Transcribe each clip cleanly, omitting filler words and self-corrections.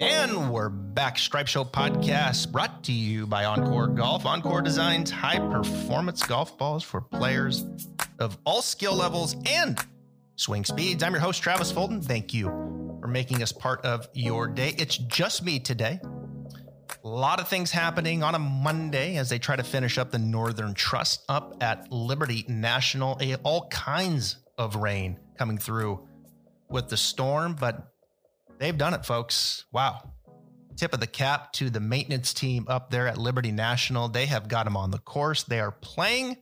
And we're back. Stripe Show podcast brought to you by Encore Golf. Encore designs high-performance golf balls for players of all skill levels and swing speeds. I'm your host, Travis Fulton. Thank you for making us part of your day. It's just me today. A lot of things happening on a Monday as they try to finish up the Northern Trust up at Liberty National. All kinds of rain coming through with the storm, but they've done it, folks. Wow. Tip of the cap to the maintenance team up there at Liberty National. They have got them on the course. They are playing.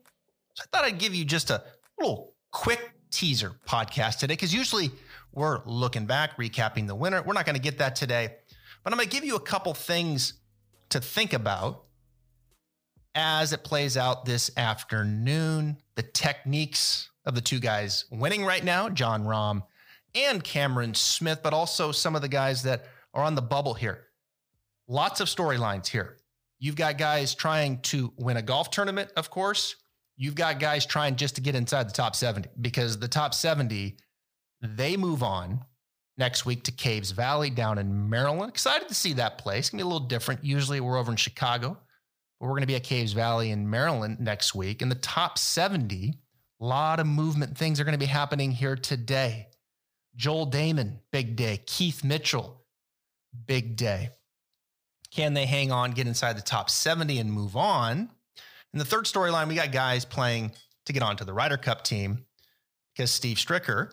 So I thought I'd give you just a little quick teaser podcast today, because usually we're looking back, recapping the winner. We're not going to get that today, but I'm going to give you a couple things to think about as it plays out this afternoon. The techniques of the two guys winning right now, Jon Rahm and Cameron Smith, but also some of the guys that are on the bubble here. Lots of storylines here. You've got guys trying to win a golf tournament, of course. You've got guys trying just to get inside the top 70, because the top 70, they move on next week to Caves Valley down in Maryland. Excited to see that place. It's going to be a little different. Usually we're over in Chicago, but we're going to be at Caves Valley in Maryland next week. And the top 70, a lot of movement things are going to be happening here today. Joel Damon, big day. Keith Mitchell, big day. Can they hang on, get inside the top 70 and move on? And the third storyline, we got guys playing to get onto the Ryder Cup team, because Steve Stricker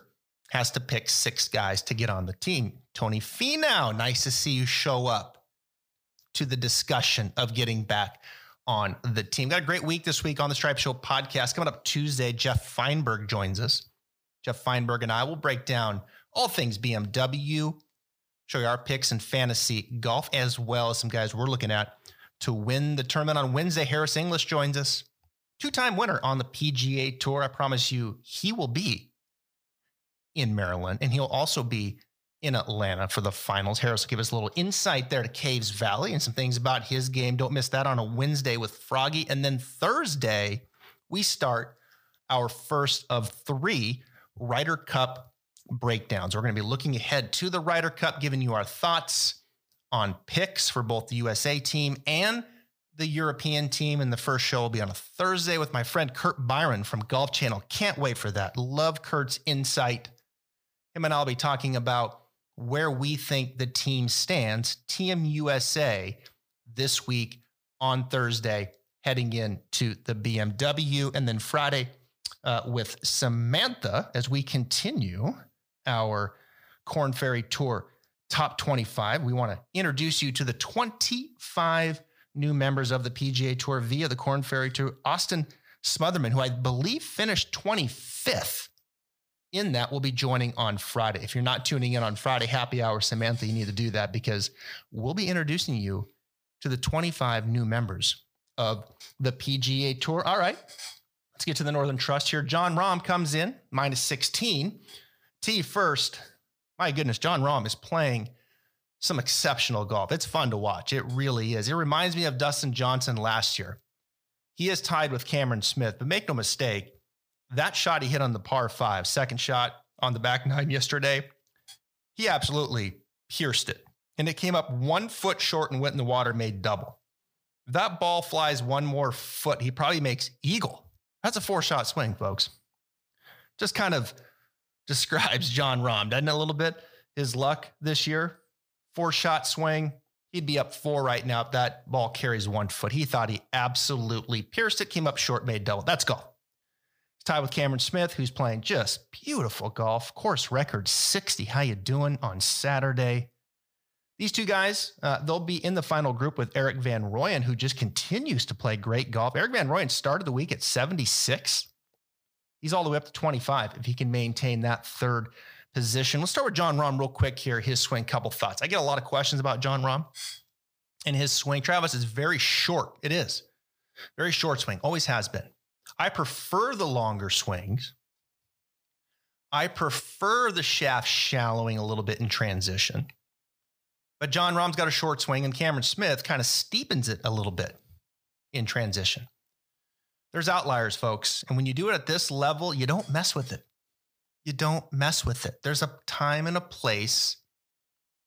has to pick six guys to get on the team. Tony Finau, nice to see you show up to the discussion of getting back on the team. Got a great week this week on the Stripe Show podcast. Coming up Tuesday, Jeff Feinberg joins us. Jeff Feinberg and I will break down all things BMW, show you our picks and fantasy golf, as well as some guys we're looking at to win the tournament. On Wednesday, Harris English joins us, two-time winner on the PGA Tour. I promise you, he will be in Maryland, and he'll also be in Atlanta for the finals. Harris will give us a little insight there to Caves Valley and some things about his game. Don't miss that on a Wednesday with Froggy. And then Thursday, we start our first of three Ryder Cup breakdowns. We're going to be looking ahead to the Ryder Cup, giving you our thoughts on picks for both the USA team and the European team. And the first show will be on a Thursday with my friend Kurt Byron from Golf Channel. Can't wait for that. Love Kurt's insight. Him and I'll be talking about where we think the team stands, Team USA, this week on Thursday, heading into the BMW. And then Friday, with Samantha, as we continue our Korn Ferry Tour Top 25. We want to introduce you to the 25 new members of the PGA Tour via the Korn Ferry Tour. Austin Smotherman, who I believe finished 25th in that, will be joining on Friday. If you're not tuning in on Friday, happy hour, Samantha, you need to do that, because we'll be introducing you to the 25 new members of the PGA Tour. All right. Let's get to the Northern Trust here. Jon Rahm comes in, minus 16. Tee first. My goodness, Jon Rahm is playing some exceptional golf. It's fun to watch. It really is. It reminds me of Dustin Johnson last year. He is tied with Cameron Smith, but make no mistake, that shot he hit on the par five, second shot on the back nine yesterday, he absolutely pierced it. And it came up 1 foot short and went in the water, made double. If that ball flies one more foot, he probably makes eagle. That's a four-shot swing, folks. Just kind of describes Jon Rahm, doesn't it, a little bit? His luck this year, four-shot swing. He'd be up four right now if that ball carries 1 foot. He thought he absolutely pierced it, came up short, made double. That's golf. He's tied with Cameron Smith, who's playing just beautiful golf. Course record 60. How you doing on Saturday? These two guys, they'll be in the final group with Erik van Rooyen, who just continues to play great golf. Erik van Rooyen started the week at 76. He's all the way up to 25 if he can maintain that third position. Let's start with Jon Rahm real quick here, his swing, couple thoughts. I get a lot of questions about Jon Rahm and his swing. Travis, is very short. It is. Very short swing, always has been. I prefer the longer swings. I prefer the shaft shallowing a little bit in transition. But Jon Rahm's got a short swing, and Cameron Smith kind of steepens it a little bit in transition. There's outliers, folks. And when you do it at this level, you don't mess with it. You don't mess with it. There's a time and a place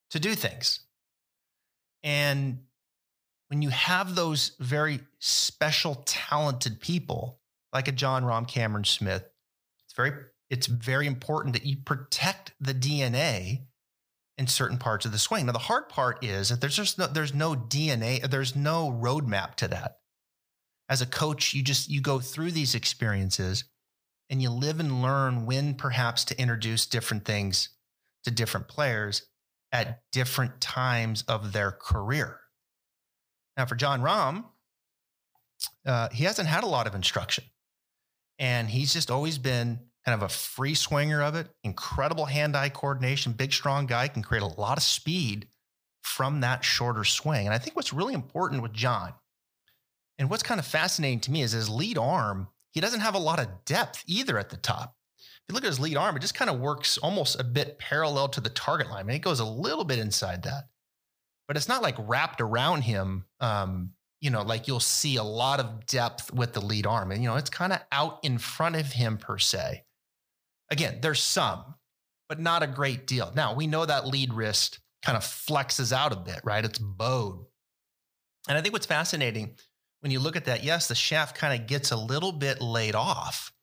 to do things. And when you have those very special, talented people like a Jon Rahm, Cameron Smith, it's very important that you protect the DNA in certain parts of the swing. Now, the hard part is that there's no DNA, there's no roadmap to that. As a coach, you go through these experiences and you live and learn when perhaps to introduce different things to different players at different times of their career. Now, for Jon Rahm, he hasn't had a lot of instruction, and he's just always been kind of a free swinger of it. Incredible hand-eye coordination, big, strong guy, can create a lot of speed from that shorter swing. And I think what's really important with Jon, and what's kind of fascinating to me, is his lead arm. He doesn't have a lot of depth either at the top. If you look at his lead arm, it just kind of works almost a bit parallel to the target line. I mean, it goes a little bit inside that, but it's not like wrapped around him. Like you'll see a lot of depth with the lead arm, and, it's kind of out in front of him per se. Again, there's some, but not a great deal. Now, we know that lead wrist kind of flexes out a bit, right? It's bowed. And I think what's fascinating when you look at that, yes, the shaft kind of gets a little bit laid off.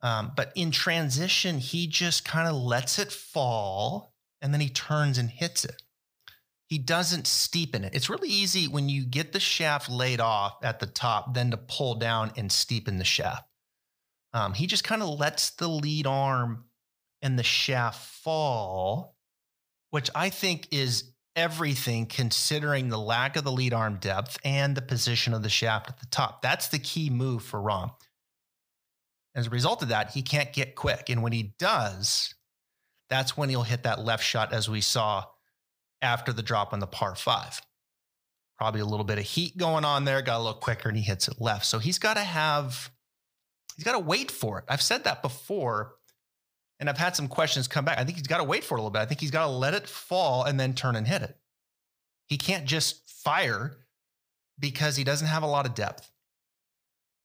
But in transition, he just kind of lets it fall, and then he turns and hits it. He doesn't steepen it. It's really easy when you get the shaft laid off at the top, then to pull down and steepen the shaft. He just kind of lets the lead arm and the shaft fall, which I think is everything considering the lack of the lead arm depth and the position of the shaft at the top. That's the key move for Rahm. As a result of that, he can't get quick. And when he does, that's when he'll hit that left shot, as we saw after the drop on the par five. Probably a little bit of heat going on there, got a little quicker, and he hits it left. So he's got to wait for it. I've said that before, and I've had some questions come back. I think he's got to wait for it a little bit. I think he's got to let it fall and then turn and hit it. He can't just fire because he doesn't have a lot of depth.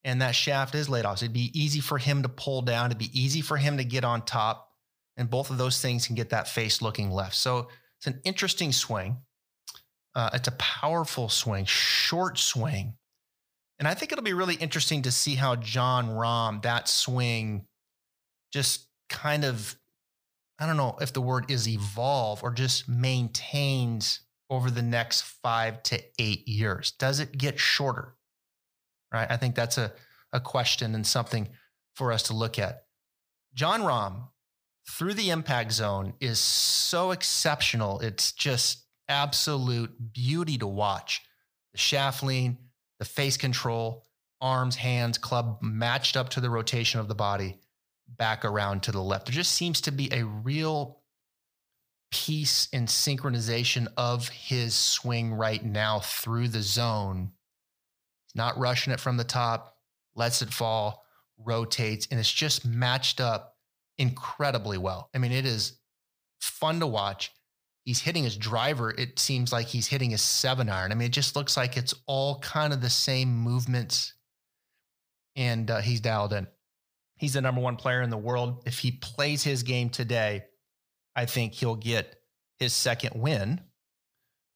And that shaft is laid off. So it'd be easy for him to pull down. It'd be easy for him to get on top. And both of those things can get that face looking left. So it's an interesting swing. It's a powerful swing, short swing. And I think it'll be really interesting to see how Jon Rahm, that swing just kind of, I don't know if the word is evolve or just maintains over the next 5 to 8 years. Does it get shorter? Right? I think that's a question and something for us to look at. Jon Rahm, through the impact zone, is so exceptional. It's just absolute beauty to watch. The shaft lean, the face control, arms, hands, club matched up to the rotation of the body, back around to the left. There just seems to be a real peace and synchronization of his swing right now through the zone. Not rushing it from the top, lets it fall, rotates, and it's just matched up incredibly well. I mean, it is fun to watch. He's hitting his driver. It seems like he's hitting his 7-iron. I mean, it just looks like it's all kind of the same movements, and he's dialed in. He's the number one player in the world. If he plays his game today, I think he'll get his second win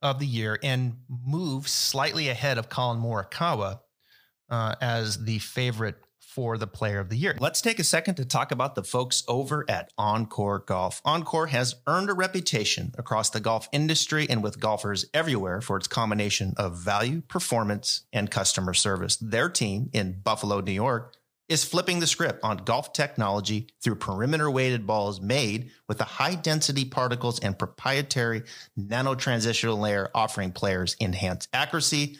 of the year and move slightly ahead of Colin Morikawa as the favorite for the player of the year. Let's take a second to talk about the folks over at Encore Golf. Encore has earned a reputation across the golf industry and with golfers everywhere for its combination of value, performance, and customer service. Their team in Buffalo, New York, is flipping the script on golf technology through perimeter-weighted balls made with the high-density particles and proprietary nano-transitional layer, offering players enhanced accuracy,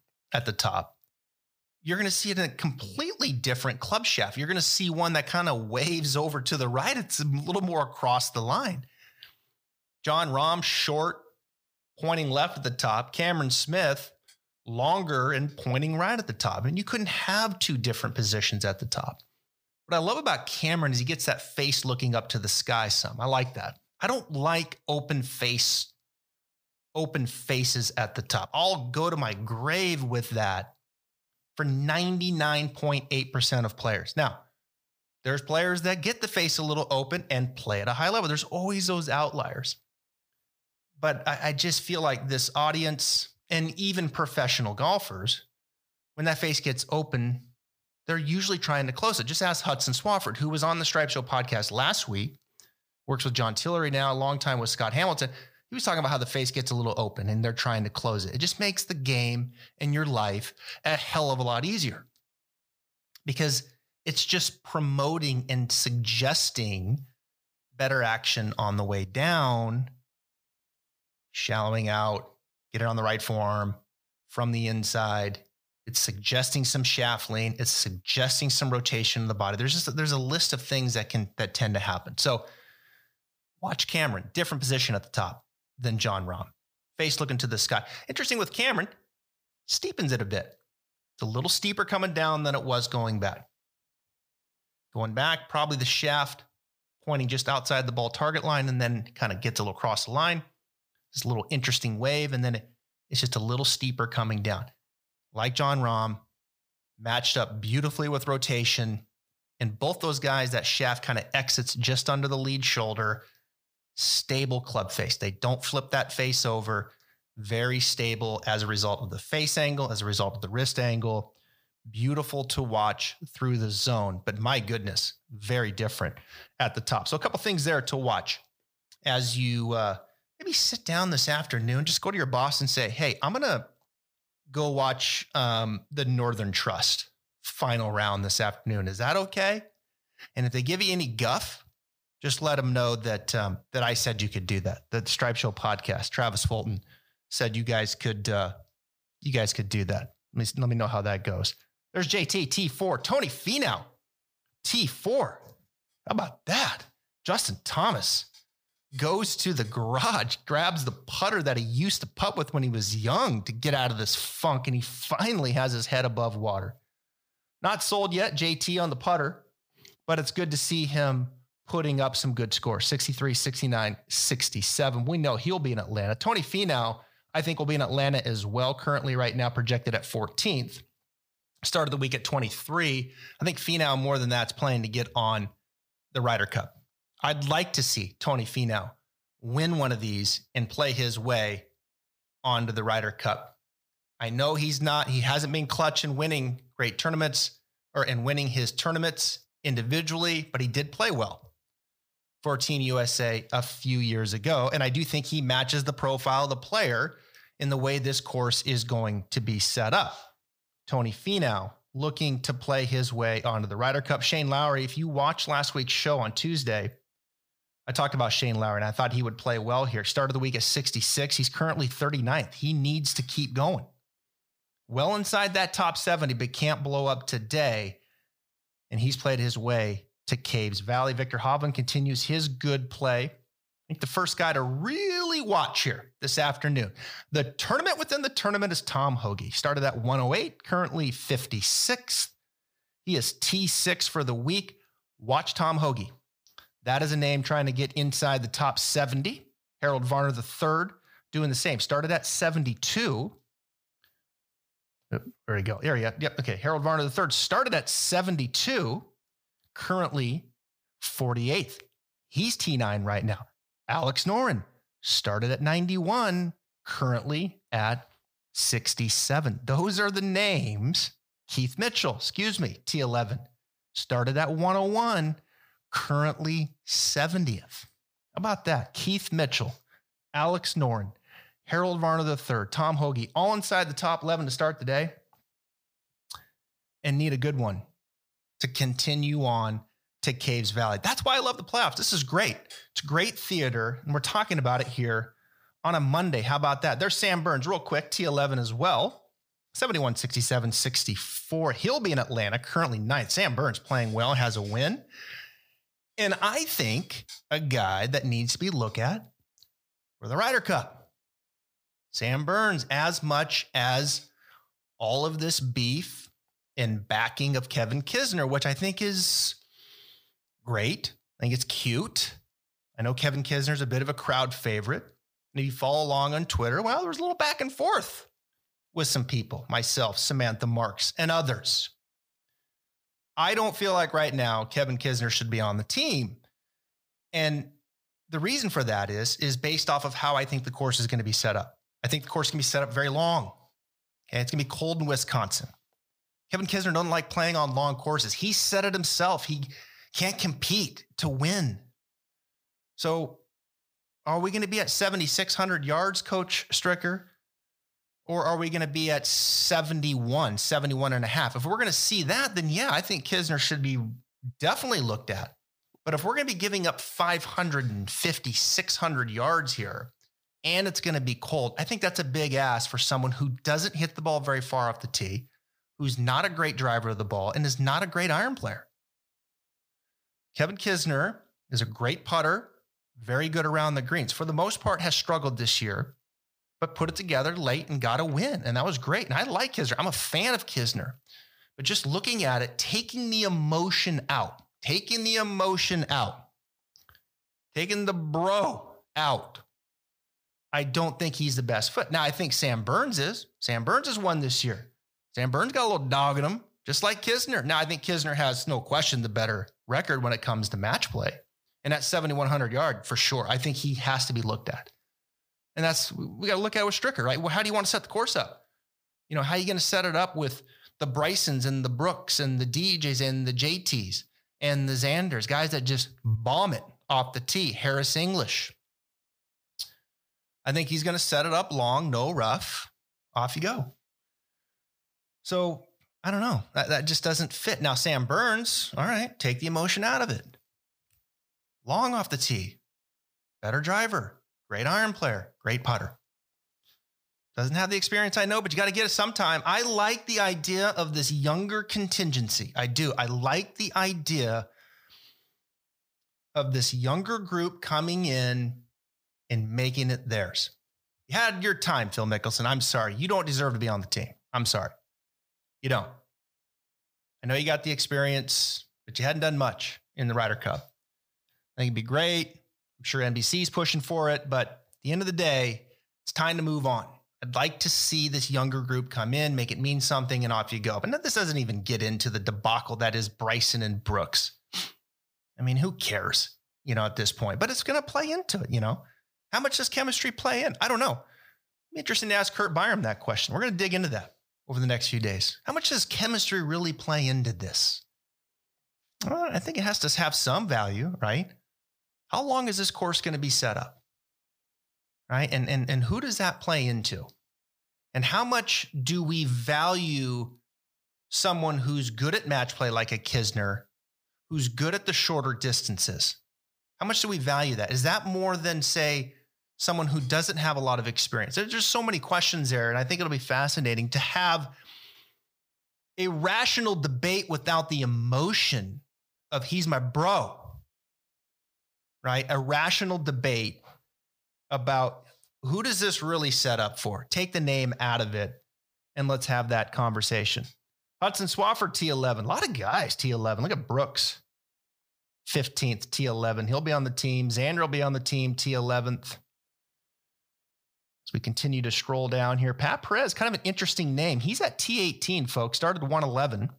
at the top, you're going to see it in a completely different club shaft. You're going to see one that kind of waves over to the right. It's a little more across the line. Jon Rahm, short, pointing left at the top, Cameron Smith longer and pointing right at the top. And you couldn't have two different positions at the top. What I love about Cameron is he gets that face looking up to the sky some. I like that. I don't like open faces at the top. I'll go to my grave with that for 99.8% of players. Now, there's players that get the face a little open and play at a high level. There's always those outliers. But I just feel like this audience and even professional golfers, when that face gets open, they're usually trying to close it. Just ask Hudson Swafford, who was on the Stripe Show podcast last week, works with John Tillery now, a long time with Scott Hamilton. He was talking about how the face gets a little open and they're trying to close it. It just makes the game and your life a hell of a lot easier because it's just promoting and suggesting better action on the way down, shallowing out, get it on the right form from the inside. It's suggesting some shaft lean. It's suggesting some rotation in the body. There's a list of things that tend to happen. So watch Cameron, different position at the top than Jon Rahm. Face looking to the sky. Interesting with Cameron, steepens it a bit. It's a little steeper coming down than it was going back. Going back, probably the shaft pointing just outside the ball target line and then kind of gets a little cross the line. This little interesting wave, and then it's just a little steeper coming down. Like Jon Rahm, matched up beautifully with rotation. And both those guys, that shaft kind of exits just under the lead shoulder. Stable club face. They don't flip that face over. Very stable as a result of the face angle, as a result of the wrist angle. Beautiful to watch through the zone. But my goodness, very different at the top. So a couple things there to watch as you maybe sit down this afternoon. Just go to your boss and say, hey, I'm going to go watch the Northern Trust final round this afternoon. Is that okay? And if they give you any guff, just let them know that that I said you could do that. The Stripe Show podcast, Travis Fulton said you guys could do that. Let me know how that goes. There's JT, T4, Tony Finau, T4. How about that? Justin Thomas goes to the garage, grabs the putter that he used to putt with when he was young to get out of this funk, and he finally has his head above water. Not sold yet, JT on the putter, but it's good to see him putting up some good scores, 63, 69, 67. We know he'll be in Atlanta. Tony Finau, I think, will be in Atlanta as well, currently right now projected at 14th. Started the week at 23. I think Finau, more than that, is planning to get on the Ryder Cup. I'd like to see Tony Finau win one of these and play his way onto the Ryder Cup. I know he hasn't been clutch in winning great tournaments or in winning his tournaments individually, but he did play well for Team USA a few years ago. And I do think he matches the profile of the player in the way this course is going to be set up. Tony Finau looking to play his way onto the Ryder Cup. Shane Lowry, if you watched last week's show on Tuesday, I talked about Shane Lowry and I thought he would play well here. Started the week at 66. He's currently 39th. He needs to keep going. Well inside that top 70, but can't blow up today. And he's played his way to Caves Valley. Victor Hovland continues his good play. I think the first guy to really watch here this afternoon. The tournament within the tournament is Tom Hoge. Started at 108, currently 56th. He is T6 for the week. Watch Tom Hoge. That is a name trying to get inside the top 70. Harold Varner III doing the same. Started at 72. There we go. There we go. Yep. Okay. Harold Varner III started at 72, currently 48th. He's T9 right now. Alex Noren started at 91, currently at 67. Those are the names. Keith Mitchell, T11, started at 101, currently 70th. How about that? Keith Mitchell, Alex Noren, Harold Varner III, Tom Hoge, all inside the top 11 to start the day, and need a good one to continue on to Caves Valley. That's why I love the playoffs. This is great. It's great theater, and we're talking about it here on a Monday. How about that? There's Sam Burns, real quick, T11 as well, 71, 67, 64. He'll be in Atlanta, currently 9th. Sam Burns playing well, has a win. And I think a guy that needs to be looked at for the Ryder Cup. Sam Burns, as much as all of this beef and backing of Kevin Kisner, which I think is great. I think it's cute. I know Kevin Kisner's a bit of a crowd favorite. And if you follow along on Twitter, well, there was a little back and forth with some people, myself, Samantha Marks, and others. I don't feel like right now Kevin Kisner should be on the team. And the reason for that is based off of how I think the course is going to be set up. I think the course can be set up very long. Okay, it's going to be cold in Wisconsin. Kevin Kisner doesn't like playing on long courses. He said it himself. He can't compete to win. So are we going to be at 7,600 yards, Coach Stricker? Or are we going to be at 71 and a half? If we're going to see that, then yeah, I think Kisner should be definitely looked at. But if we're going to be giving up 550, 600 yards here, and it's going to be cold, I think that's a big ask for someone who doesn't hit the ball very far off the tee, who's not a great driver of the ball, and is not a great iron player. Kevin Kisner is a great putter, very good around the greens. For the most part, has struggled this year, but put it together late and got a win, and that was great. And I like Kisner. I'm a fan of Kisner. But just looking at it, taking the emotion out, taking the bro out, I don't think he's the best fit. Now, I think Sam Burns is. Sam Burns has won this year. Sam Burns got a little dog in him, just like Kisner. Now, I think Kisner has, no question, the better record when it comes to match play. And at 7,100 yard, for sure, I think he has to be looked at. And that's, we got to look at it with Stricker, right? Well, how do you want to set the course up? You know, how are you going to set it up with the Brysons and the Brooks and the DJs and the JTs and the Xanders, guys that just bomb it off the tee? Harris English. I think he's going to set it up long, no rough. Off you go. So I don't know. That just doesn't fit. Now, Sam Burns, all right, take the emotion out of it. Long off the tee. Better driver. Great iron player. Great putter. Doesn't have the experience, I know, but you got to get it sometime. I like the idea of this younger contingency. I do. I like the idea of this younger group coming in and making it theirs. You had your time, Phil Mickelson. I'm sorry. You don't deserve to be on the team. I'm sorry. You don't. I know you got the experience, but you hadn't done much in the Ryder Cup. I think it'd be great. I'm sure NBC's pushing for it, but at the end of the day, it's time to move on. I'd like to see this younger group come in, make it mean something, and off you go. But this doesn't even get into the debacle that is Bryson and Brooks. I mean, who cares, you know, at this point? But it's going to play into it, you know? How much does chemistry play in? I don't know. It'd be interesting to ask Kurt Byron that question. We're going to dig into that over the next few days. How much does chemistry really play into this? Well, I think it has to have some value, right? How long is this course going to be set up? Right? And who does that play into? And how much do we value someone who's good at match play like a Kisner, who's good at the shorter distances? How much do we value that? Is that more than, say, someone who doesn't have a lot of experience? There's just so many questions there, and I think it'll be fascinating to have a rational debate without the emotion of he's my bro, right? A rational debate about who does this really set up for? Take the name out of it, and let's have that conversation. Hudson Swafford, T11. A lot of guys, T11. Look at Brooks, 15th, T11. He'll be on the team. Xander will be on the team, T11th. As we continue to scroll down here, Pat Perez, kind of an interesting name. He's at T18, folks. Started 111,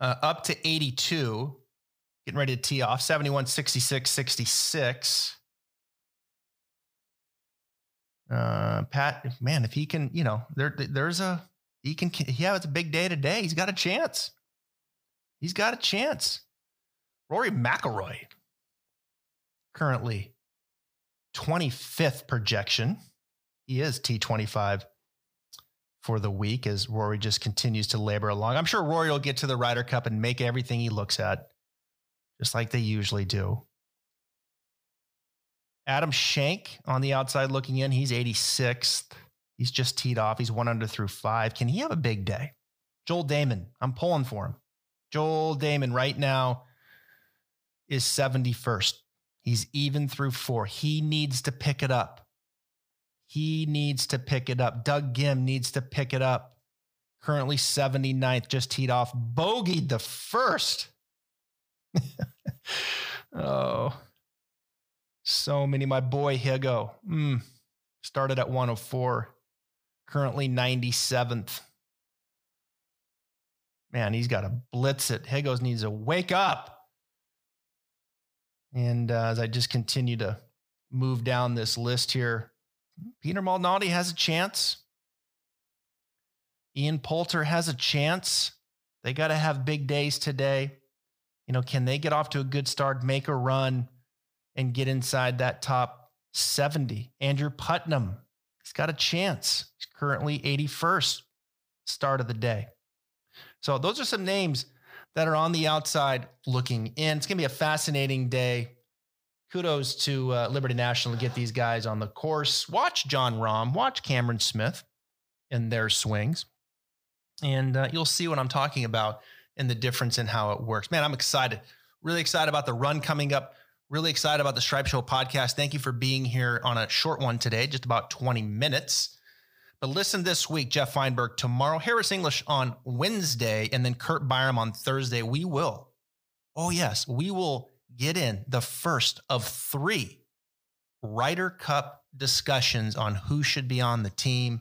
up to 82. Getting ready to tee off, 71, 66, 66. Pat, man, if he can, you know, it's a big day today. He's got a chance. Rory McIlroy, currently 25th projection. He is T25 for the week as Rory just continues to labor along. I'm sure Rory will get to the Ryder Cup and make everything he looks at, just like they usually do. Adam Schenk on the outside looking in. He's 86th. He's just teed off. He's one under through five. Can he have a big day? Joel Damon. I'm pulling for him. Joel Damon right now is 71st. He's even through four. He needs to pick it up. He needs to pick it up. Doug Gim needs to pick it up. Currently 79th, just teed off. Bogeyed the first. Oh, so many. My boy Higgo started at 104, currently 97th. Man, he's got to blitz it. Higgo's needs to wake up. And as I just continue to move down this list here, Peter Malnati has a chance. Ian Poulter has a chance. They got to have big days today. You know, can they get off to a good start, make a run, and get inside that top 70? Andrew Putnam, he's got a chance. He's currently 81st, start of the day. So those are some names that are on the outside looking in. It's going to be a fascinating day. Kudos to Liberty National to get these guys on the course. Watch Jon Rahm, watch Cameron Smith in their swings, and you'll see what I'm talking about and the difference in how it works. Man, I'm excited. Really excited about the run coming up. Really excited about the Stripe Show podcast. Thank you for being here on a short one today, just about 20 minutes. But listen this week, Jeff Feinberg tomorrow, Harris English on Wednesday, and then Kurt Byron on Thursday. We will. Oh, yes, we will get in the first of three Ryder Cup discussions on who should be on the team.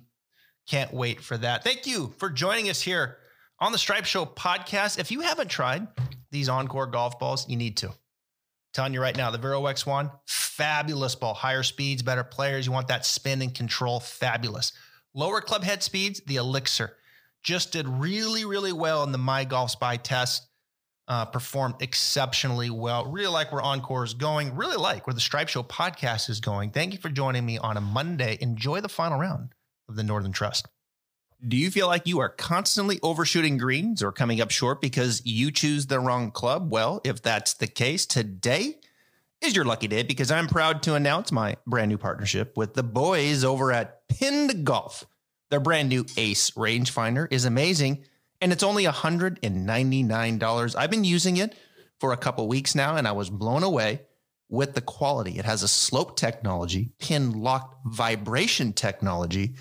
Can't wait for that. Thank you for joining us here on the Stripe Show podcast. If you haven't tried these Encore golf balls, you need to. I'm telling you right now, the Vero X1, fabulous ball. Higher speeds, better players. You want that spin and control, fabulous. Lower club head speeds, the Elixir. Just did really, really well in the My Golf Spy test. Performed exceptionally well. Really like where Encore is going. Really like where the Stripe Show podcast is going. Thank you for joining me on a Monday. Enjoy the final round of the Northern Trust. Do you feel like you are constantly overshooting greens or coming up short because you choose the wrong club? Well, if that's the case, today is your lucky day because I'm proud to announce my brand new partnership with the boys over at Pinned Golf. Their brand new Ace rangefinder is amazing, and it's only $199. I've been using it for a couple weeks now, and I was blown away with the quality. It has a slope technology, pin locked vibration technology,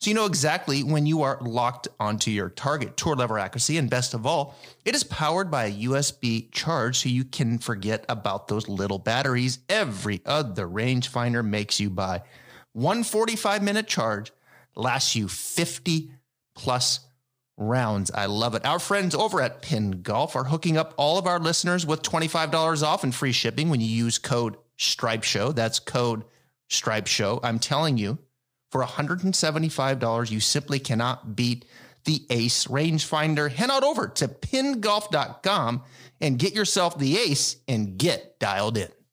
so you know exactly when you are locked onto your target, tour lever accuracy, and best of all, it is powered by a USB charge so you can forget about those little batteries every other rangefinder makes you buy. One 45-minute charge lasts you 50-plus rounds. I love it. Our friends over at Pinned Golf are hooking up all of our listeners with $25 off and free shipping when you use code STRIPESHOW. That's code STRIPESHOW. I'm telling you, for $175, you simply cannot beat the Ace rangefinder. Head out over to pinngolf.com and get yourself the Ace and get dialed in.